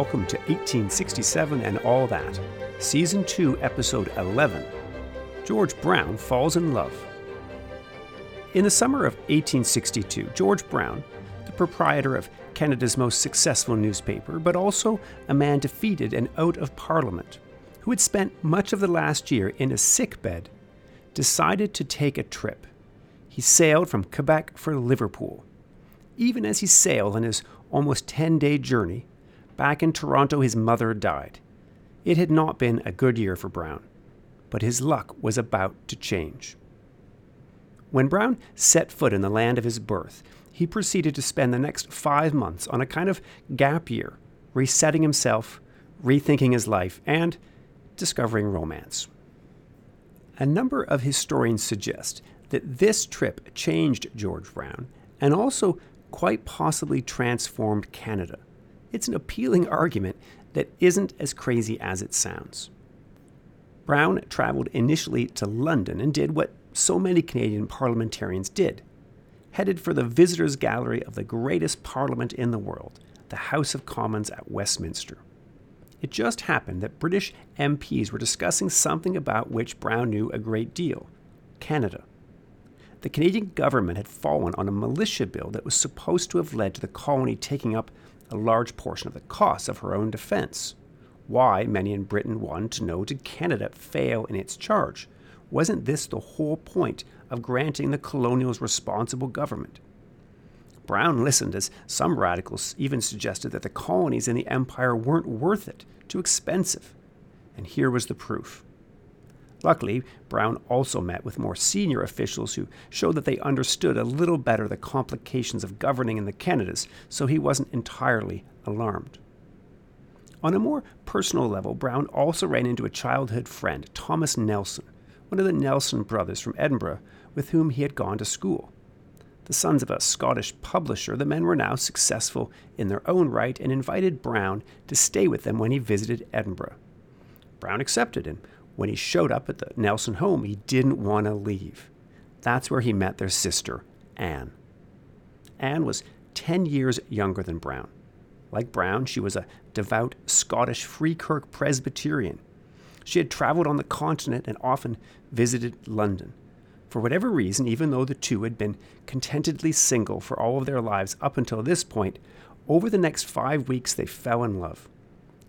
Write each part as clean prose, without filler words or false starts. welcome to 1867 and All That, Season 2, Episode 11, George Brown Falls in Love. In the summer of 1862, George Brown, the proprietor of Canada's most successful newspaper, but also a man defeated and out of Parliament, who had spent much of the last year in a sickbed, decided to take a trip. He sailed from Quebec for Liverpool. Even as he sailed on his almost 10-day journey, back in Toronto his mother died. It had not been a good year for Brown, but his luck was about to change. When Brown set foot in the land of his birth, he proceeded to spend the next 5 months on a kind of gap year, resetting himself, rethinking his life, and discovering romance. A number of historians suggest that this trip changed George Brown and also quite possibly transformed Canada. It's an appealing argument that isn't as crazy as it sounds. Brown traveled initially to London and did what so many Canadian parliamentarians did, headed for the visitors' gallery of the greatest parliament in the world, the House of Commons at Westminster. It just happened that British MPs were discussing something about which Brown knew a great deal, Canada. The Canadian government had fallen on a militia bill that was supposed to have led to the colony taking up a large portion of the costs of her own defence. Why, many in Britain wanted to know, did Canada fail in its charge? Wasn't this the whole point of granting the colonials responsible government? Brown listened as some radicals even suggested that the colonies in the empire weren't worth it, too expensive. And here was the proof. Luckily, Brown also met with more senior officials who showed that they understood a little better the complications of governing in the Canadas, so he wasn't entirely alarmed. On a more personal level, Brown also ran into a childhood friend, Thomas Nelson, one of the Nelson brothers from Edinburgh, with whom he had gone to school. The sons of a Scottish publisher, the men were now successful in their own right and invited Brown to stay with them when he visited Edinburgh. Brown accepted, and when he showed up at the Nelson home, he didn't want to leave. That's where he met their sister, Anne. Anne was 10 years younger than Brown. Like Brown, she was a devout Scottish Freekirk Presbyterian. She had traveled on the continent and often visited London. For whatever reason, even though the two had been contentedly single for all of their lives up until this point, over the next 5 weeks they fell in love.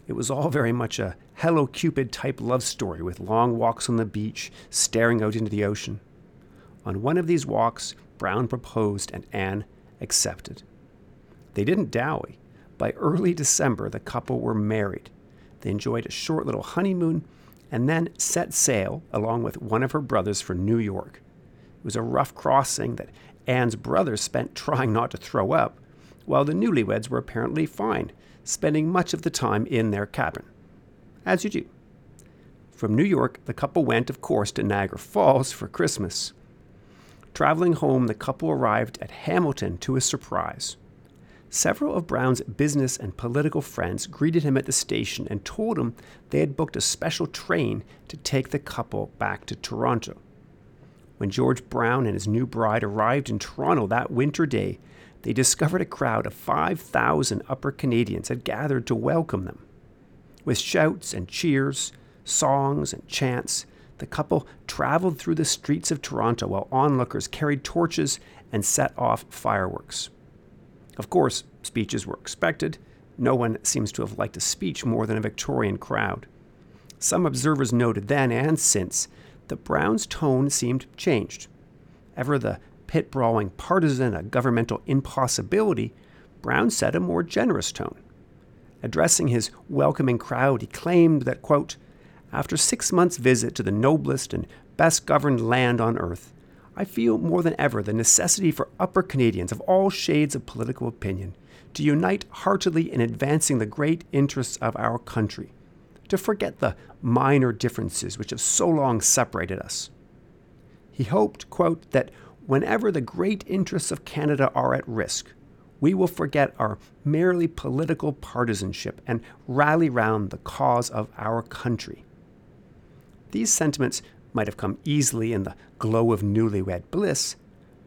It was all very much a Hello Cupid-type love story with long walks on the beach, staring out into the ocean. On one of these walks, Brown proposed and Anne accepted. They didn't dowie. By early December, the couple were married. They enjoyed a short little honeymoon and then set sail along with one of her brothers for New York. It was a rough crossing that Anne's brother spent trying not to throw up, while the newlyweds were apparently fine, spending much of the time in their cabin, as you do. From New York, the couple went, of course, to Niagara Falls for Christmas. Traveling home, the couple arrived at Hamilton to his surprise. Several of Brown's business and political friends greeted him at the station and told him they had booked a special train to take the couple back to Toronto. When George Brown and his new bride arrived in Toronto that winter day, they discovered a crowd of 5,000 Upper Canadians had gathered to welcome them. With shouts and cheers, songs and chants, the couple traveled through the streets of Toronto while onlookers carried torches and set off fireworks. Of course, speeches were expected. No one seems to have liked a speech more than a Victorian crowd. Some observers noted then and since that Brown's tone seemed changed. Ever the pit-brawling partisan, a governmental impossibility, Brown set a more generous tone. Addressing his welcoming crowd, he claimed that, quote, "After 6 months' visit to the noblest and best-governed land on earth, I feel more than ever the necessity for Upper Canadians of all shades of political opinion to unite heartily in advancing the great interests of our country, to forget the minor differences which have so long separated us." He hoped, quote, that "whenever the great interests of Canada are at risk, we will forget our merely political partisanship and rally round the cause of our country." These sentiments might have come easily in the glow of newlywed bliss,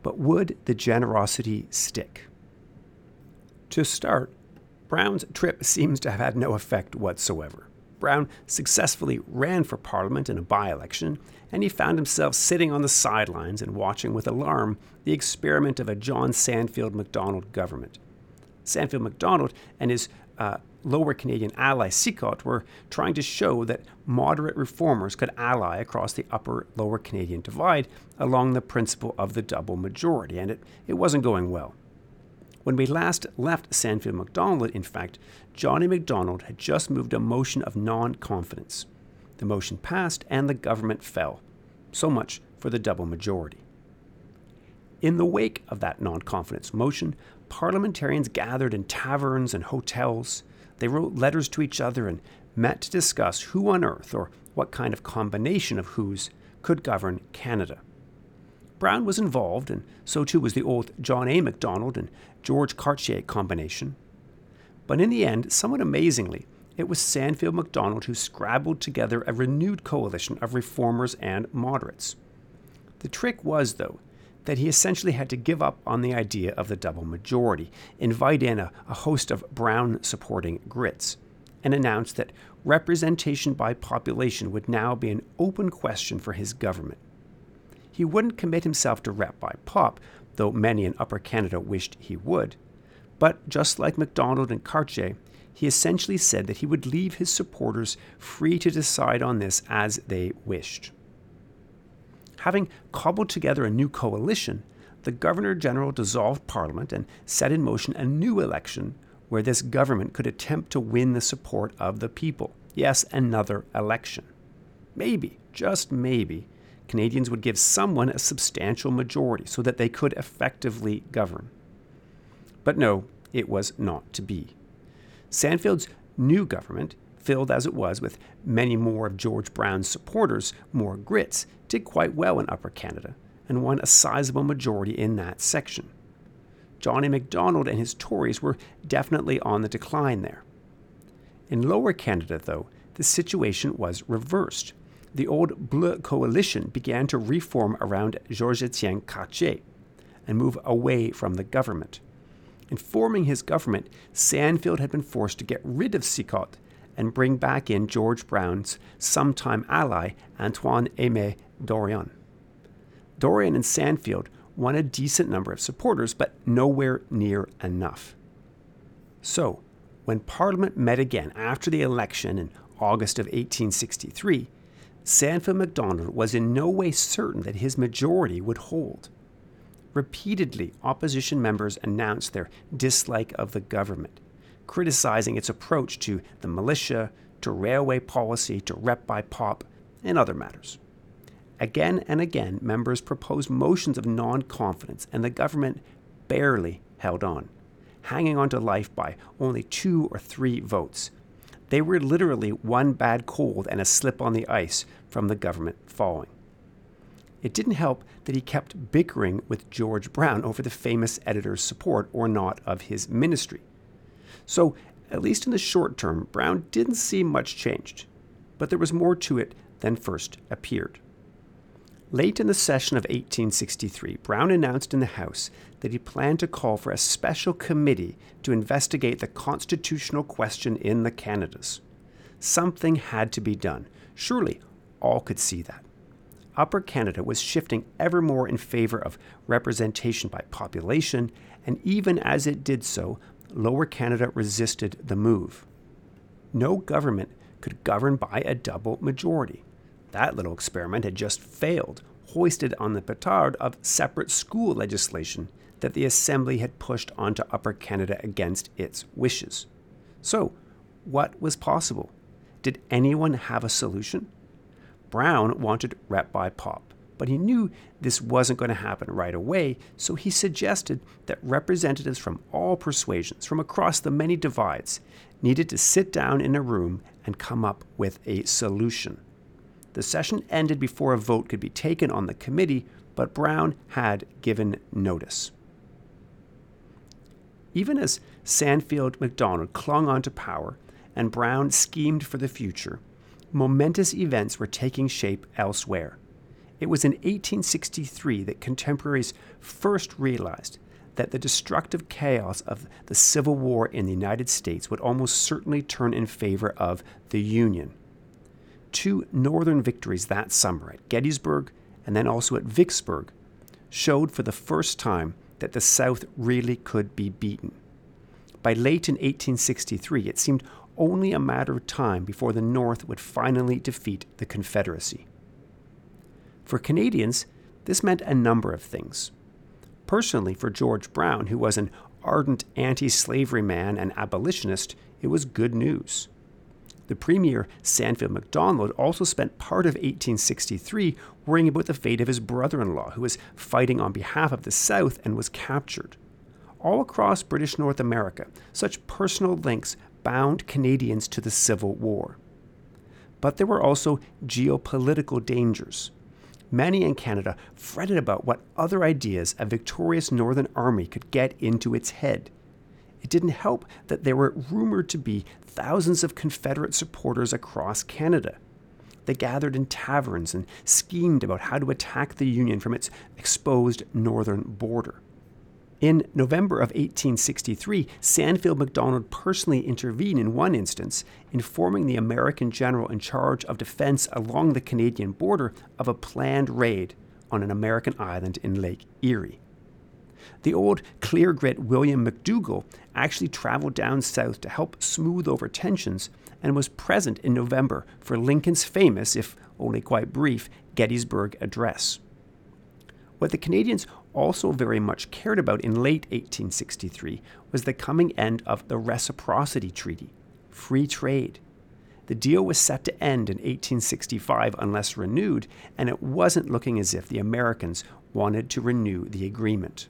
but would the generosity stick? To start, Brown's trip seems to have had no effect whatsoever. Brown successfully ran for Parliament in a by-election, and he found himself sitting on the sidelines and watching with alarm the experiment of a John Sandfield MacDonald government. Sandfield MacDonald and his lower Canadian ally Seacott were trying to show that moderate reformers could ally across the upper-lower Canadian divide along the principle of the double majority, and it wasn't going well. When we last left Sandfield MacDonald, in fact, John A. Macdonald had just moved a motion of non-confidence. The motion passed and the government fell. So much for the double majority. In the wake of that non-confidence motion, parliamentarians gathered in taverns and hotels. They wrote letters to each other and met to discuss who on earth, or what kind of combination of whose, could govern Canada. Brown was involved, and so too was the old John A. Macdonald and George Cartier combination. But in the end, somewhat amazingly, it was Sandfield MacDonald who scrabbled together a renewed coalition of reformers and moderates. The trick was, though, that he essentially had to give up on the idea of the double majority, invite in a host of Brown-supporting Grits, and announce that representation by population would now be an open question for his government. He wouldn't commit himself to rep by pop, though many in Upper Canada wished he would. But just like Macdonald and Cartier, he essentially said that he would leave his supporters free to decide on this as they wished. Having cobbled together a new coalition, the Governor-General dissolved Parliament and set in motion a new election where this government could attempt to win the support of the people. Yes, another election. Maybe, just maybe, Canadians would give someone a substantial majority so that they could effectively govern. But no, it was not to be. Sandfield's new government, filled as it was with many more of George Brown's supporters, more Grits, did quite well in Upper Canada and won a sizable majority in that section. John A. Macdonald and his Tories were definitely on the decline there. In Lower Canada, though, the situation was reversed. The old Bleu coalition began to reform around George-Étienne Cartier and move away from the government. In forming his government, Sandfield had been forced to get rid of Seacott and bring back in George Brown's sometime ally, Antoine Aimé Dorian. Dorian and Sandfield won a decent number of supporters, but nowhere near enough. So, when Parliament met again after the election in August of 1863, Sandfield MacDonald was in no way certain that his majority would hold. Repeatedly, opposition members announced their dislike of the government, criticizing its approach to the militia, to railway policy, to rep by pop, and other matters. Again and again, members proposed motions of non-confidence, and the government barely held on, hanging on to life by only 2 or 3 votes. They were literally one bad cold and a slip on the ice from the government falling. It didn't help that he kept bickering with George Brown over the famous editor's support or not of his ministry. So, at least in the short term, Brown didn't see much changed, but there was more to it than first appeared. Late in the session of 1863, Brown announced in the House that he planned to call for a special committee to investigate the constitutional question in the Canadas. Something had to be done. Surely all could see that. Upper Canada was shifting ever more in favor of representation by population, and even as it did so, Lower Canada resisted the move. No government could govern by a double majority. That little experiment had just failed, hoisted on the petard of separate school legislation that the Assembly had pushed onto Upper Canada against its wishes. So, what was possible? Did anyone have a solution? Brown wanted rep by pop, but he knew this wasn't going to happen right away, so he suggested that representatives from all persuasions, from across the many divides, needed to sit down in a room and come up with a solution. The session ended before a vote could be taken on the committee, but Brown had given notice. Even as Sandfield MacDonald clung on to power and Brown schemed for the future, momentous events were taking shape elsewhere. It was in 1863 that contemporaries first realized that the destructive chaos of the Civil War in the United States would almost certainly turn in favor of the Union. Two Northern victories that summer at Gettysburg and then also at Vicksburg showed for the first time that the South really could be beaten. By late in 1863, it seemed only a matter of time before the North would finally defeat the Confederacy. For Canadians, this meant a number of things. Personally, for George Brown, who was an ardent anti-slavery man and abolitionist, it was good news. The Premier, Sandfield MacDonald, also spent part of 1863 worrying about the fate of his brother-in-law, who was fighting on behalf of the South and was captured. All across British North America, such personal links bound Canadians to the Civil War. But there were also geopolitical dangers. Many in Canada fretted about what other ideas a victorious Northern Army could get into its head. It didn't help that there were rumored to be thousands of Confederate supporters across Canada. They gathered in taverns and schemed about how to attack the Union from its exposed northern border. In November of 1863, Sandfield MacDonald personally intervened in one instance, informing the American general in charge of defense along the Canadian border of a planned raid on an American island in Lake Erie. The old clear-grit William McDougall actually traveled down south to help smooth over tensions and was present in November for Lincoln's famous, if only quite brief, Gettysburg Address. What the Canadians also very much cared about in late 1863 was the coming end of the Reciprocity Treaty, free trade. The deal was set to end in 1865 unless renewed, and it wasn't looking as if the Americans wanted to renew the agreement.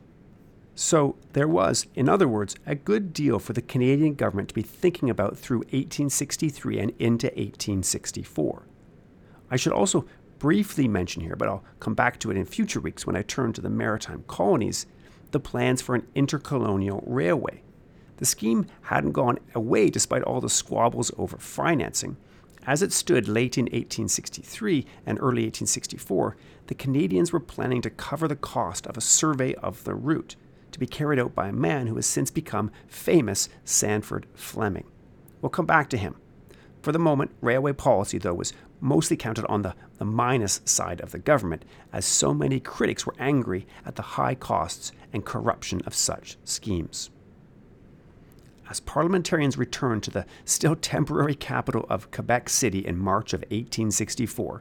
So there was, in other words, a good deal for the Canadian government to be thinking about through 1863 and into 1864. I should also briefly mention here, but I'll come back to it in future weeks when I turn to the maritime colonies, the plans for an intercolonial railway. The scheme hadn't gone away despite all the squabbles over financing. As it stood late in 1863 and early 1864, the Canadians were planning to cover the cost of a survey of the route, to be carried out by a man who has since become famous, Sanford Fleming. We'll come back to him. For the moment, railway policy, though, was mostly counted on the minus side of the government, as so many critics were angry at the high costs and corruption of such schemes. As parliamentarians returned to the still temporary capital of Quebec City in March of 1864,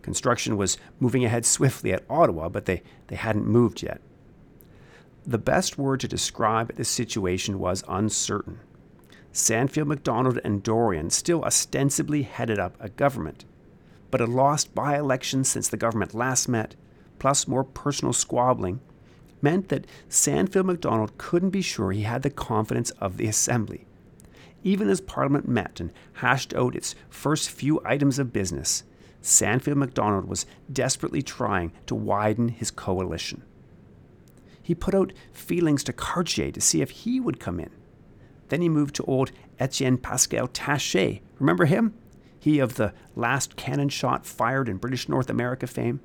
construction was moving ahead swiftly at Ottawa, but they hadn't moved yet. The best word to describe the situation was uncertain. Sandfield MacDonald and Dorian still ostensibly headed up a government, but a lost by-election since the government last met, plus more personal squabbling, meant that Sandfield MacDonald couldn't be sure he had the confidence of the Assembly. Even as Parliament met and hashed out its first few items of business, Sandfield MacDonald was desperately trying to widen his coalition. He put out feelings to Cartier to see if he would come in. Then he moved to old Etienne Pascal Taché. Remember him? He of the last cannon shot fired in British North America fame.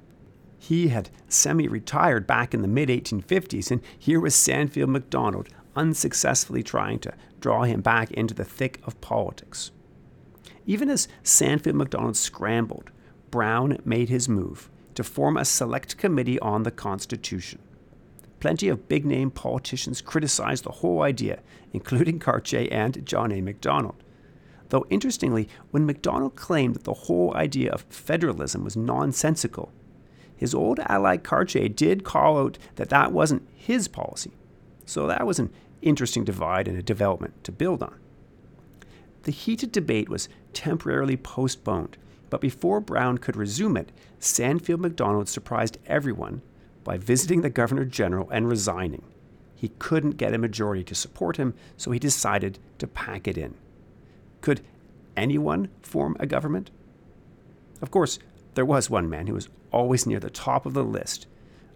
He had semi-retired back in the mid-1850s, and here was Sandfield MacDonald unsuccessfully trying to draw him back into the thick of politics. Even as Sandfield MacDonald scrambled, Brown made his move to form a select committee on the Constitution. Plenty of big-name politicians criticized the whole idea, including Cartier and John A. Macdonald. Though interestingly, when Macdonald claimed that the whole idea of federalism was nonsensical, his old ally Cartier did call out that that wasn't his policy. So that was an interesting divide and a development to build on. The heated debate was temporarily postponed, but before Brown could resume it, Sandfield MacDonald surprised everyone by visiting the Governor-General and resigning. He couldn't get a majority to support him, so he decided to pack it in. Could anyone form a government? Of course, there was one man who was always near the top of the list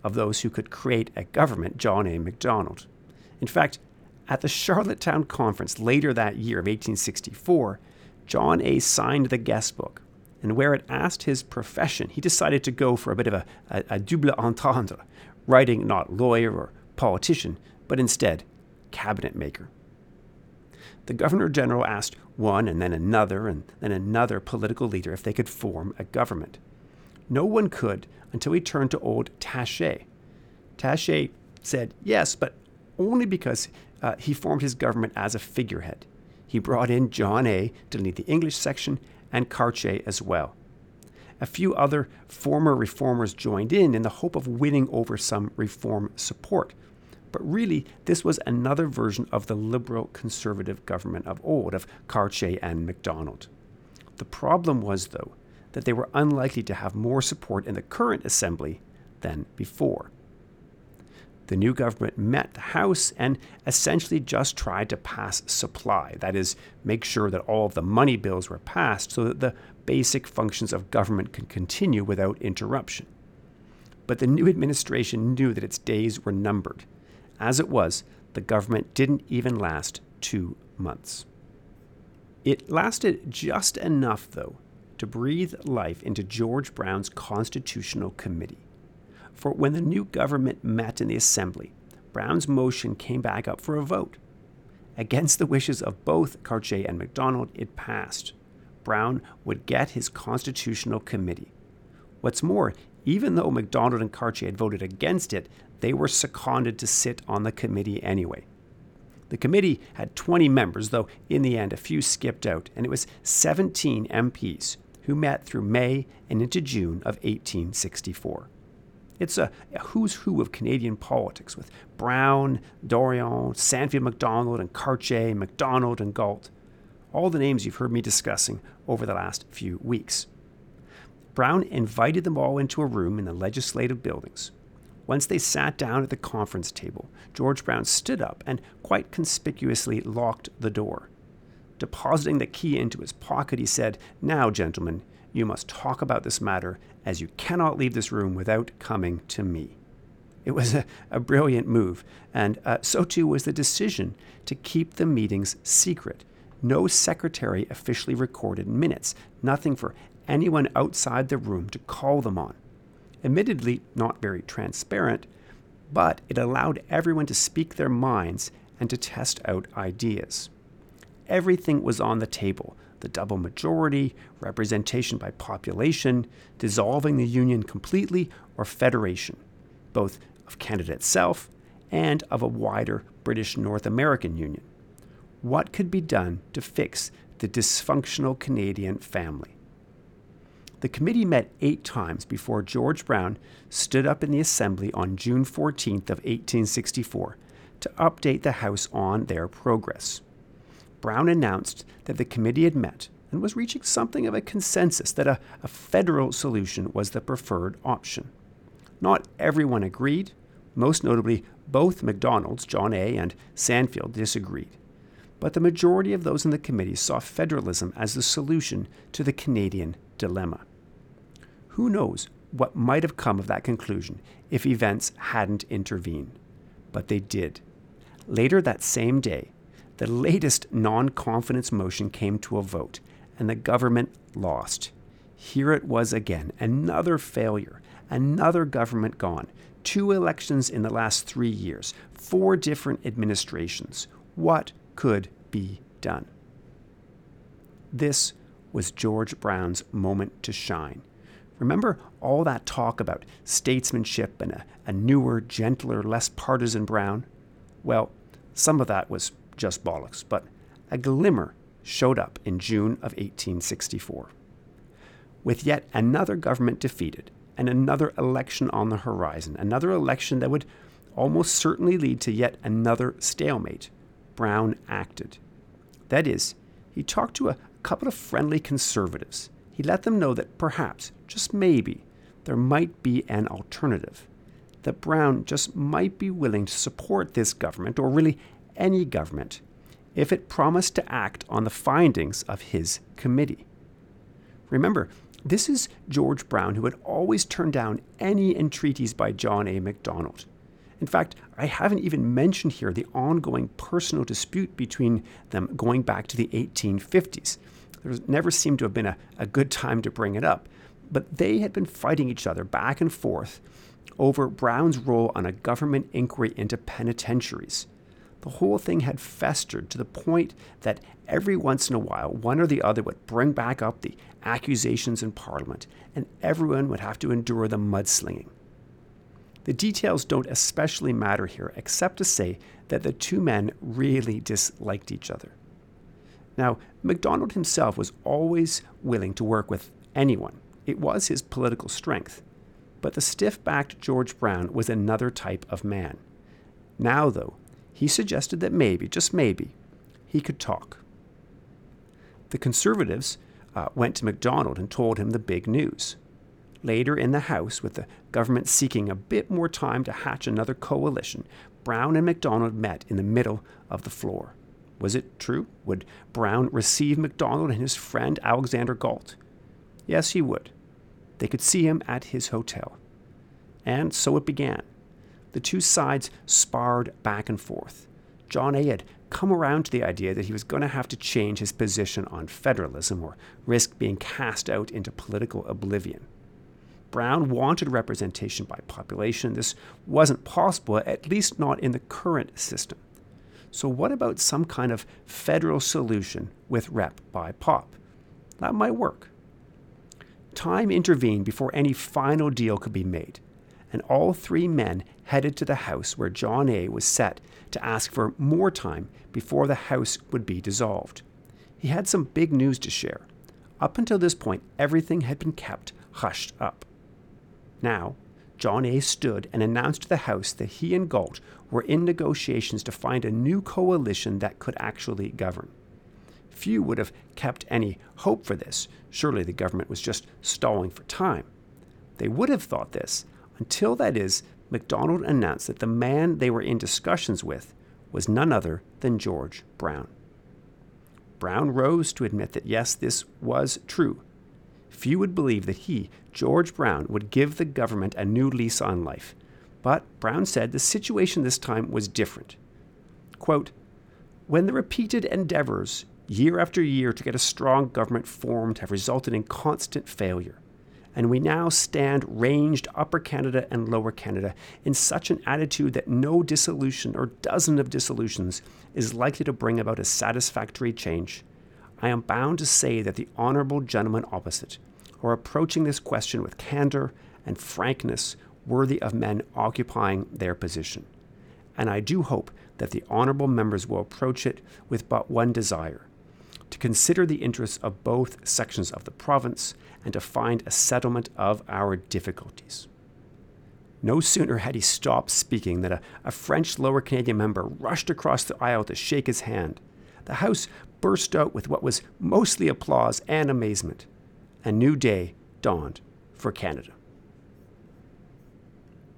of those who could create a government, John A. Macdonald. In fact, at the Charlottetown Conference later that year of 1864, John A. signed the guest book, and where it asked his profession, he decided to go for a bit of a double entendre, writing not lawyer or politician, but instead cabinet maker. The governor-general asked one and then another political leader if they could form a government. No one could until he turned to old Taché. Taché said yes, but only because he formed his government as a figurehead. He brought in John A. to lead the English section and Cartier as well. A few other former reformers joined in the hope of winning over some reform support. But really, this was another version of the liberal conservative government of old, of Cartier and Macdonald. The problem was, though, that they were unlikely to have more support in the current assembly than before. The new government met the House and essentially just tried to pass supply, that is, make sure that all of the money bills were passed so that the basic functions of government could continue without interruption. But the new administration knew that its days were numbered. As it was, the government didn't even last 2 months. It lasted just enough, though, to breathe life into George Brown's Constitutional Committee. For when the new government met in the Assembly, Brown's motion came back up for a vote. Against the wishes of both Cartier and Macdonald, it passed. Brown would get his Constitutional Committee. What's more, even though Macdonald and Cartier had voted against it, they were seconded to sit on the committee anyway. The committee had 20 members, though in the end a few skipped out, and it was 17 MPs who met through May and into June of 1864. It's a who's who of Canadian politics, with Brown, Dorian, Sandfield MacDonald, and Cartier, Macdonald, and Galt. All the names you've heard me discussing over the last few weeks. Brown invited them all into a room in the legislative buildings. Once they sat down at the conference table, George Brown stood up and quite conspicuously locked the door. Depositing the key into his pocket, he said, "Now, gentlemen, you must talk about this matter, as you cannot leave this room without coming to me." It was a brilliant move, and so too was the decision to keep the meetings secret. No secretary officially recorded minutes, nothing for anyone outside the room to call them on. Admittedly, not very transparent, but it allowed everyone to speak their minds and to test out ideas. Everything was on the table. The double majority, representation by population, dissolving the union completely, or federation, both of Canada itself and of a wider British North American union. What could be done to fix the dysfunctional Canadian family? The committee met 8 times before George Brown stood up in the Assembly on June 14th of 1864 to update the House on their progress. Brown announced that the committee had met and was reaching something of a consensus that a federal solution was the preferred option. Not everyone agreed. Most notably, both Macdonalds, John A. and Sandfield, disagreed. But the majority of those in the committee saw federalism as the solution to the Canadian dilemma. Who knows what might have come of that conclusion if events hadn't intervened? But they did. Later that same day, the latest non-confidence motion came to a vote, and the government lost. Here it was again, another failure, another government gone, 2 elections in the last 3 years, 4 different administrations. What could be done? This was George Brown's moment to shine. Remember all that talk about statesmanship and a newer, gentler, less partisan Brown? Well, some of that was just bollocks, but a glimmer showed up in June of 1864. With yet another government defeated and another election on the horizon, another election that would almost certainly lead to yet another stalemate, Brown acted. That is, he talked to a couple of friendly conservatives. He let them know that perhaps, just maybe, there might be an alternative, that Brown just might be willing to support this government, or really any government, if it promised to act on the findings of his committee. Remember, this is George Brown, who had always turned down any entreaties by John A. Macdonald. In fact, I haven't even mentioned here the ongoing personal dispute between them going back to the 1850s. There never seemed to have been a good time to bring it up, but they had been fighting each other back and forth over Brown's role on a government inquiry into penitentiaries. The whole thing had festered to the point that every once in a while, one or the other would bring back up the accusations in Parliament, and everyone would have to endure the mudslinging. The details don't especially matter here, except to say that the two men really disliked each other. Now, MacDonald himself was always willing to work with anyone. It was his political strength. But the stiff-backed George Brown was another type of man. Now, though, he suggested that maybe, just maybe, he could talk. The Conservatives went to MacDonald and told him the big news. Later in the House, with the government seeking a bit more time to hatch another coalition, Brown and MacDonald met in the middle of the floor. Was it true? Would Brown receive MacDonald and his friend Alexander Galt? Yes, he would. They could see him at his hotel. And so it began. The two sides sparred back and forth. John A. had come around to the idea that he was going to have to change his position on federalism or risk being cast out into political oblivion. Brown wanted representation by population. This wasn't possible, at least not in the current system. So what about some kind of federal solution with rep by pop? That might work. Time intervened before any final deal could be made, and all three men headed to the House where John A. was set to ask for more time before the House would be dissolved. He had some big news to share. Up until this point, everything had been kept hushed up. Now, John A. stood and announced to the House that he and Galt were in negotiations to find a new coalition that could actually govern. Few would have kept any hope for this. Surely the government was just stalling for time. They would have thought this, until that is, MacDonald announced that the man they were in discussions with was none other than George Brown. Brown rose to admit that yes, this was true. Few would believe that he, George Brown, would give the government a new lease on life. But Brown said the situation this time was different. Quote, "When the repeated endeavors year after year to get a strong government formed have resulted in constant failure, and we now stand ranged Upper Canada and Lower Canada in such an attitude that no dissolution or dozen of dissolutions is likely to bring about a satisfactory change. I am bound to say that the honourable gentlemen opposite are approaching this question with candour and frankness worthy of men occupying their position, and I do hope that the honourable members will approach it with but one desire, to consider the interests of both sections of the province and to find a settlement of our difficulties." No sooner had he stopped speaking than a French Lower Canadian member rushed across the aisle to shake his hand. The House burst out with what was mostly applause and amazement. A new day dawned for Canada.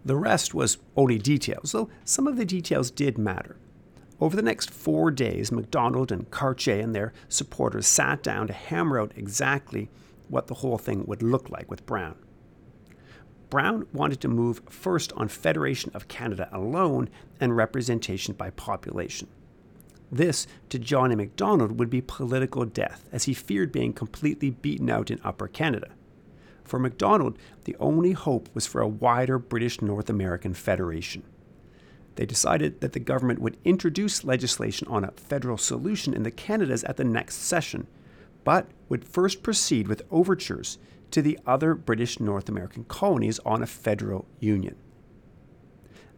The rest was only details, though some of the details did matter. Over the next 4 days, MacDonald and Cartier and their supporters sat down to hammer out exactly what the whole thing would look like with Brown. Brown wanted to move first on Federation of Canada alone and representation by population. This, to John A. Macdonald, would be political death, as he feared being completely beaten out in Upper Canada. For MacDonald, the only hope was for a wider British North American federation. They decided that the government would introduce legislation on a federal solution in the Canadas at the next session, but would first proceed with overtures to the other British North American colonies on a federal union.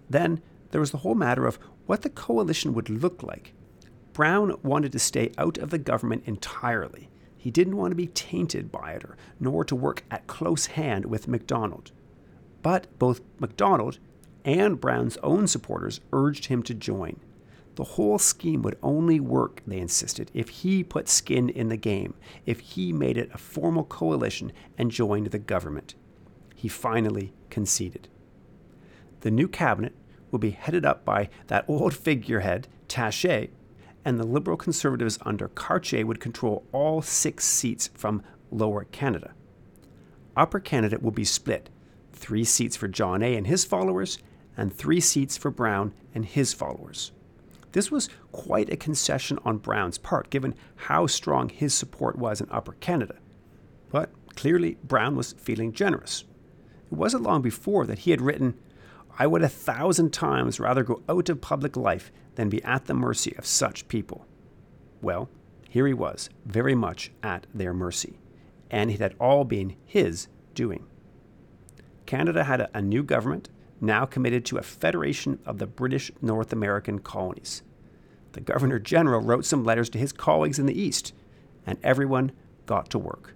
Then there was the whole matter of what the coalition would look like. Brown wanted to stay out of the government entirely. He didn't want to be tainted by it, nor to work at close hand with MacDonald. But both MacDonald and Brown's own supporters urged him to join. The whole scheme would only work, they insisted, if he put skin in the game, if he made it a formal coalition and joined the government. He finally conceded. The new cabinet will be headed up by that old figurehead, Taché, and the Liberal Conservatives under Cartier would control all 6 seats from Lower Canada. Upper Canada will be split, 3 seats for John A. and his followers, and 3 seats for Brown and his followers. This was quite a concession on Brown's part, given how strong his support was in Upper Canada. But clearly, Brown was feeling generous. It it wasn't long before that he had written, "I would 1,000 times rather go out of public life than be at the mercy of such people." Well, here he was, very much at their mercy, and it had all been his doing. Canada had a new government, now committed to a federation of the British North American colonies. The Governor-General wrote some letters to his colleagues in the East, and everyone got to work.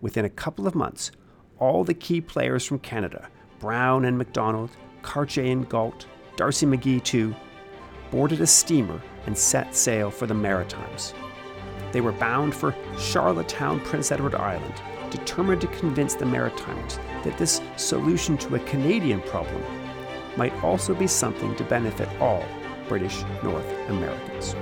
Within a couple of months, all the key players from Canada, Brown and Macdonald, Cartier and Galt, Darcy McGee too, boarded a steamer and set sail for the Maritimes. They were bound for Charlottetown, Prince Edward Island, determined to convince the Maritimers that this solution to a Canadian problem might also be something to benefit all British North Americans.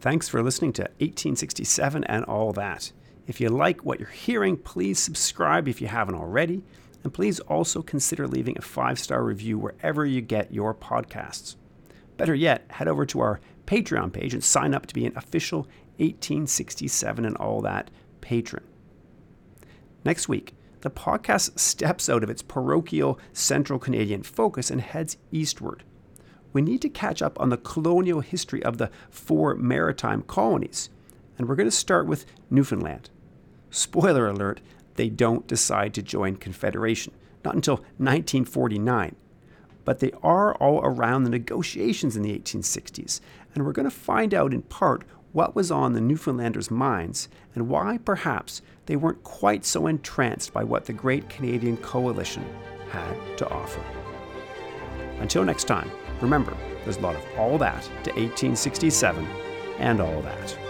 Thanks for listening to 1867 and All That. If you like what you're hearing, please subscribe if you haven't already, and please also consider leaving a 5-star review wherever you get your podcasts. Better yet, head over to our Patreon page and sign up to be an official 1867 and All That patron. Next week, the podcast steps out of its parochial central Canadian focus and heads eastward. We need to catch up on the colonial history of the 4 maritime colonies, and we're going to start with Newfoundland. Spoiler alert, they don't decide to join Confederation, not until 1949. But they are all around the negotiations in the 1860s, and we're going to find out in part what was on the Newfoundlanders' minds and why, perhaps, they weren't quite so entranced by what the Great Canadian Coalition had to offer. Until next time, remember, there's a lot of all that to 1867 and all that.